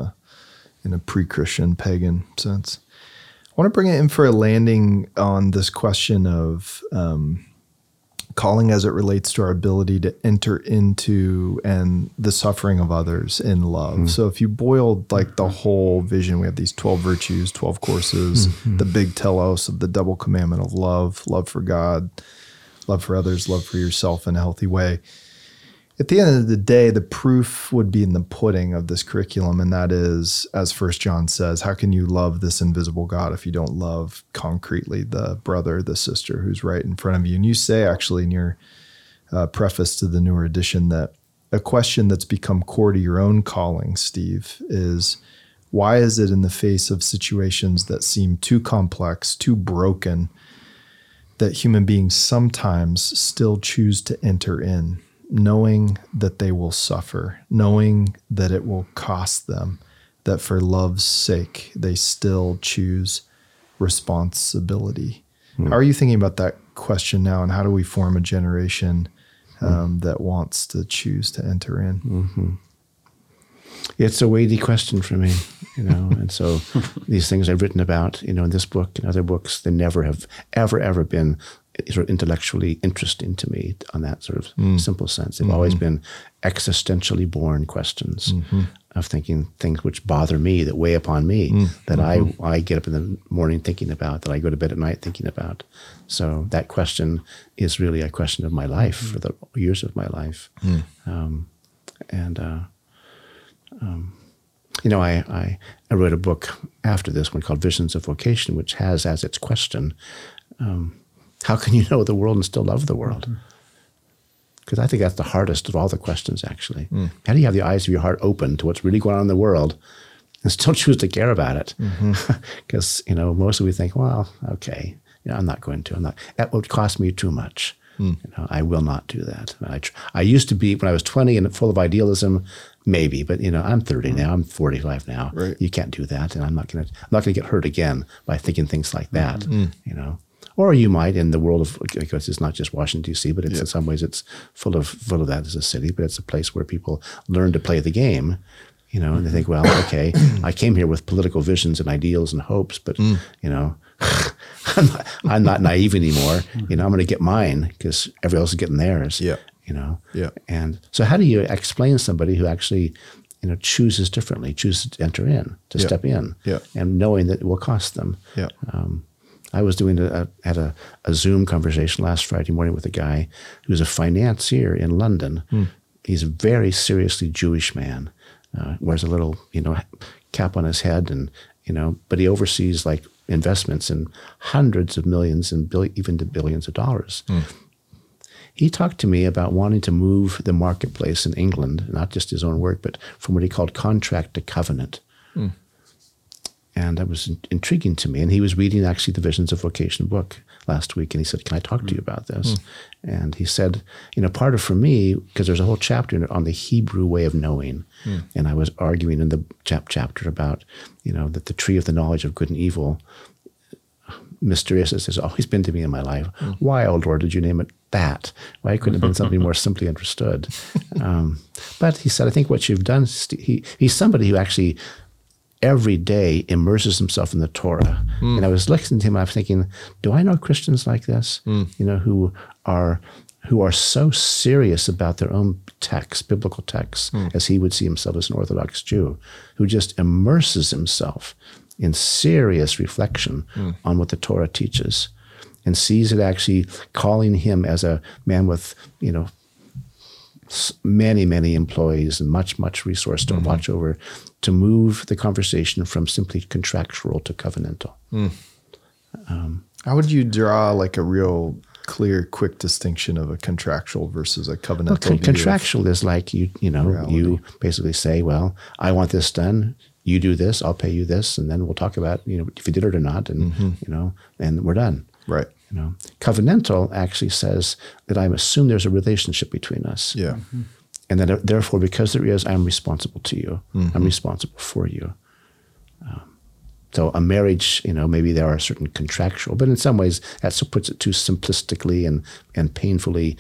a pre-Christian pagan sense. I want to bring it in for a landing on this question of calling as it relates to our ability to enter into and the suffering of others in love. Mm. So if you boiled like the whole vision, we have these 12 virtues, 12 courses, the big telos of the double commandment of love, love for God, love for others, love for yourself in a healthy way. At the end of the day, the proof would be in the pudding of this curriculum. And that is, as 1 John says, how can you love this invisible God if you don't love concretely the brother, the sister who's right in front of you? And you say actually in your preface to the newer edition that a question that's become core to your own calling, Steve, is why is it in the face of situations that seem too complex, too broken, that human beings sometimes still choose to enter in? Knowing that they will suffer, knowing that it will cost them, that for love's sake, they still choose responsibility. Mm. How are you thinking about that question now, and how do we form a generation that wants to choose to enter in? Mm-hmm. It's a weighty question for me, you know, and so these things I've written about, you know, in this book and other books, they never have ever been sort of intellectually interesting to me on that sort of simple sense. They've always been existentially born questions of thinking things which bother me, that weigh upon me, that I get up in the morning thinking about, that I go to bed at night thinking about. So that question is really a question of my life for the years of my life. Mm. You know, I wrote a book after this one called Visions of Vocation, which has as its question, how can you know the world and still love the world? Because I think that's the hardest of all the questions, actually. Mm. How do you have the eyes of your heart open to what's really going on in the world and still choose to care about it? Because, you know, mostly we think, well, okay, you know, I'm not, that would cost me too much. Mm. You know, I will not do that. I used to be, when I was 20 and full of idealism, maybe, but you know, I'm 30 now, I'm 45 now. Right. You can't do that. And I'm not gonna get hurt again by thinking things like that, you know? Or you might, in the world of, because it's not just Washington, D.C., but it's in some ways it's full of that as a city, but it's a place where people learn to play the game, you know, and they think, well, okay, I came here with political visions and ideals and hopes, but, you know, I'm not naive anymore. You know, I'm going to get mine because everybody else is getting theirs. Yeah. you know? Yeah. And so how do you explain somebody who actually, you know, chooses differently, chooses to enter in, to step in, and knowing that it will cost them? Yeah. I was doing had a Zoom conversation last Friday morning with a guy who's a financier in London. Mm. He's a very seriously Jewish man, wears a little, you know, cap on his head, and, you know, but he oversees like investments in hundreds of millions and even to billions of dollars. Mm. He talked to me about wanting to move the marketplace in England, not just his own work, but from what he called contract to covenant. Mm. And that was intriguing to me. And he was reading actually the Visions of Vocation book last week. And he said, can I talk to you about this? Mm. And he said, you know, part of for me, because there's a whole chapter in it on the Hebrew way of knowing. Mm. And I was arguing in the chapter about, you know, that the tree of the knowledge of good and evil, mysterious as has always been to me in my life. Mm. Why, oh Lord, did you name it that? Why couldn't it have been something more simply understood? But he said, I think what you've done, he's somebody who actually every day immerses himself in the Torah. Mm. And I was listening to him, and I was thinking, do I know Christians like this? Mm. You know, who are so serious about their own texts, biblical texts, as he would see himself as an Orthodox Jew, who just immerses himself in serious reflection on what the Torah teaches, and sees it actually calling him as a man with, you know, many, many employees and much, much resource to watch over, to move the conversation from simply contractual to covenantal. Mm. How would you draw like a real clear, quick distinction of a contractual versus a covenantal? Well, contractual is like, you know, reality. You basically say, well, I want this done. You do this, I'll pay you this. And then we'll talk about, you know, if you did it or not, and, you know, and we're done. Right. You know, covenantal actually says that I assume there's a relationship between us. Yeah. Mm-hmm. And that therefore, because there is, I'm responsible to you. Mm-hmm. I'm responsible for you. So a marriage, you know, maybe there are certain contractual, but in some ways that puts it too simplistically and painfully,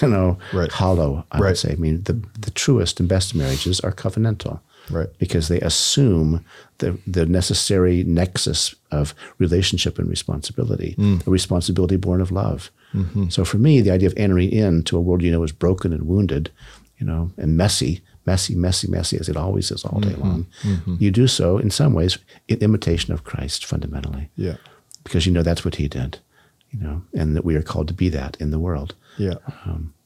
you know, hollow, I would say. I mean, the truest and best marriages are covenantal. Right. Because they assume the necessary nexus of relationship and responsibility, a responsibility born of love. Mm-hmm. So for me, the idea of entering into a world you know is broken and wounded, you know, and messy, as it always is all day long. Mm-hmm. You do so in some ways in imitation of Christ fundamentally. Yeah. Because you know that's what he did, you know, and that we are called to be that in the world. Yeah.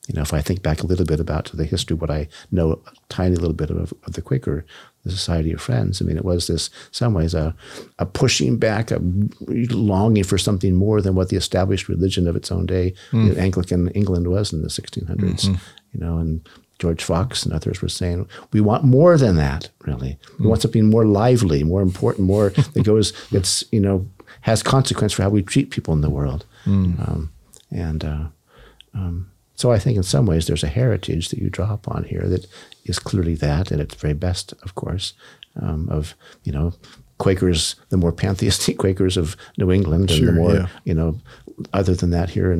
You know, if I think back a little bit about the history, what I know a tiny little bit of the Quaker, the Society of Friends, I mean, it was this, in some ways, a pushing back, a longing for something more than what the established religion of its own day, the Anglican England, was in the 1600s. Mm-hmm. You know, and George Fox and others were saying, we want more than that, really. We want something more lively, more important, more that goes, that's, you know, has consequence for how we treat people in the world. Mm. So I think in some ways there's a heritage that you draw upon here that is clearly that, and it's very best, of course, of, you know, Quakers, the more pantheistic Quakers of New England, and the more, you know, other than that here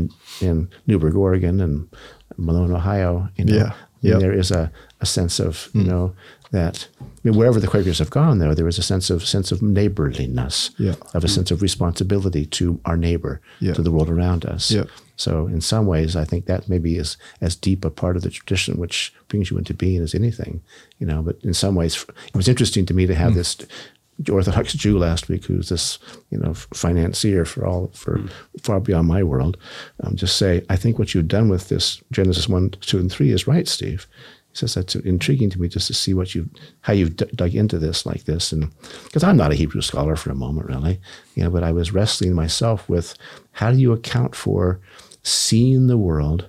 in Newburgh, Oregon, and Malone, Ohio, you know, there is a sense of, you know, that, I mean, wherever the Quakers have gone, though, there is a sense of neighborliness, of a sense of responsibility to our neighbor, to the world around us. Yeah. So in some ways, I think that maybe is as deep a part of the tradition which brings you into being as anything, you know. But in some ways, it was interesting to me to have this Orthodox Jew last week, who's this, you know, financier for far beyond my world, just say, I think what you've done with this Genesis 1, 2, and 3 is right, Steve. He says, that's intriguing to me just to see how you've dug into this like this. And because I'm not a Hebrew scholar for a moment, really, you know, but I was wrestling myself with, how do you account for seeing the world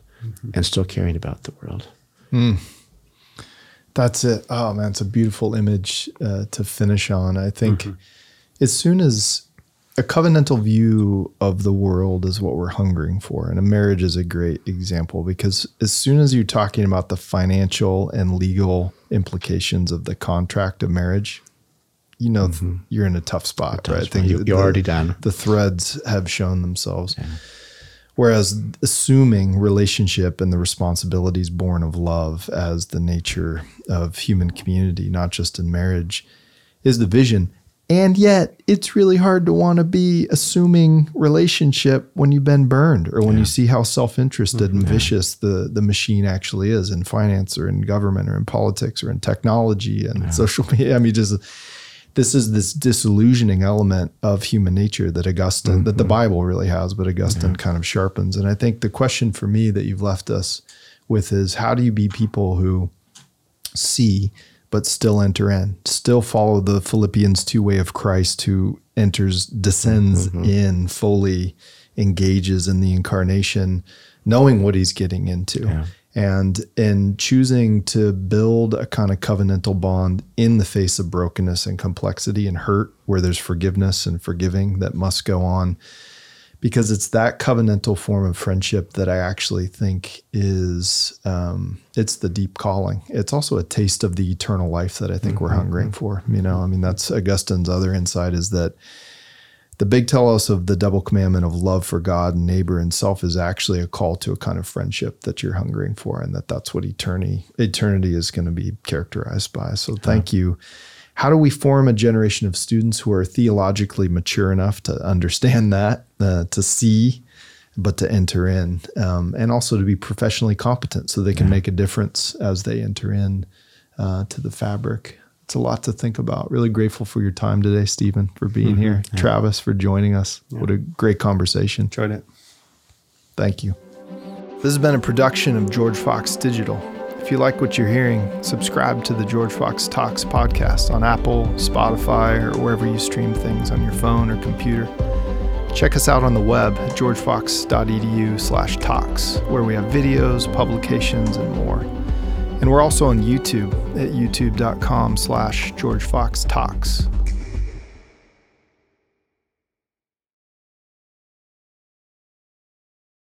and still caring about the world? Mm. That's it. Oh man, it's a beautiful image to finish on. I think as soon as a covenantal view of the world is what we're hungering for, and a marriage is a great example, because as soon as you're talking about the financial and legal implications of the contract of marriage, you know, you're in a tough spot, right? I think you're already done. The threads have shown themselves. Yeah. Whereas assuming relationship and the responsibilities born of love as the nature of human community, not just in marriage, is the vision. And yet it's really hard to want to be assuming relationship when you've been burned or when you see how self-interested and vicious the machine actually is in finance or in government or in politics or in technology and social media. I mean, just this is this disillusioning element of human nature that Augustine, that the Bible really has, but Augustine kind of sharpens. And I think the question for me that you've left us with is, how do you be people who see but still enter in, still follow the Philippians 2 way of Christ, who enters, descends in, fully engages in the incarnation, knowing what he's getting into, and choosing to build a kind of covenantal bond in the face of brokenness and complexity and hurt, where there's forgiveness and forgiving that must go on, because it's that covenantal form of friendship that I actually think is, it's the deep calling. It's also a taste of the eternal life that I think we're hungering for. You know, I mean, that's Augustine's other insight, is that the big telos of the double commandment of love for God and neighbor and self is actually a call to a kind of friendship that you're hungering for, and that that's what eternity is going to be characterized by. So thank you. How do we form a generation of students who are theologically mature enough to understand that, to see, but to enter in, and also to be professionally competent so they can make a difference as they enter in to the fabric? It's a lot to think about. Really grateful for your time today, Stephen, for being here. Yeah. Travis, for joining us. Yeah. What a great conversation. Enjoyed it. Thank you. This has been a production of George Fox Digital. If you like what you're hearing, subscribe to the George Fox Talks podcast on Apple, Spotify, or wherever you stream things on your phone or computer. Check us out on the web at georgefox.edu/talks, where we have videos, publications, and more. And we're also on YouTube at youtube.com/GeorgeFoxTalks.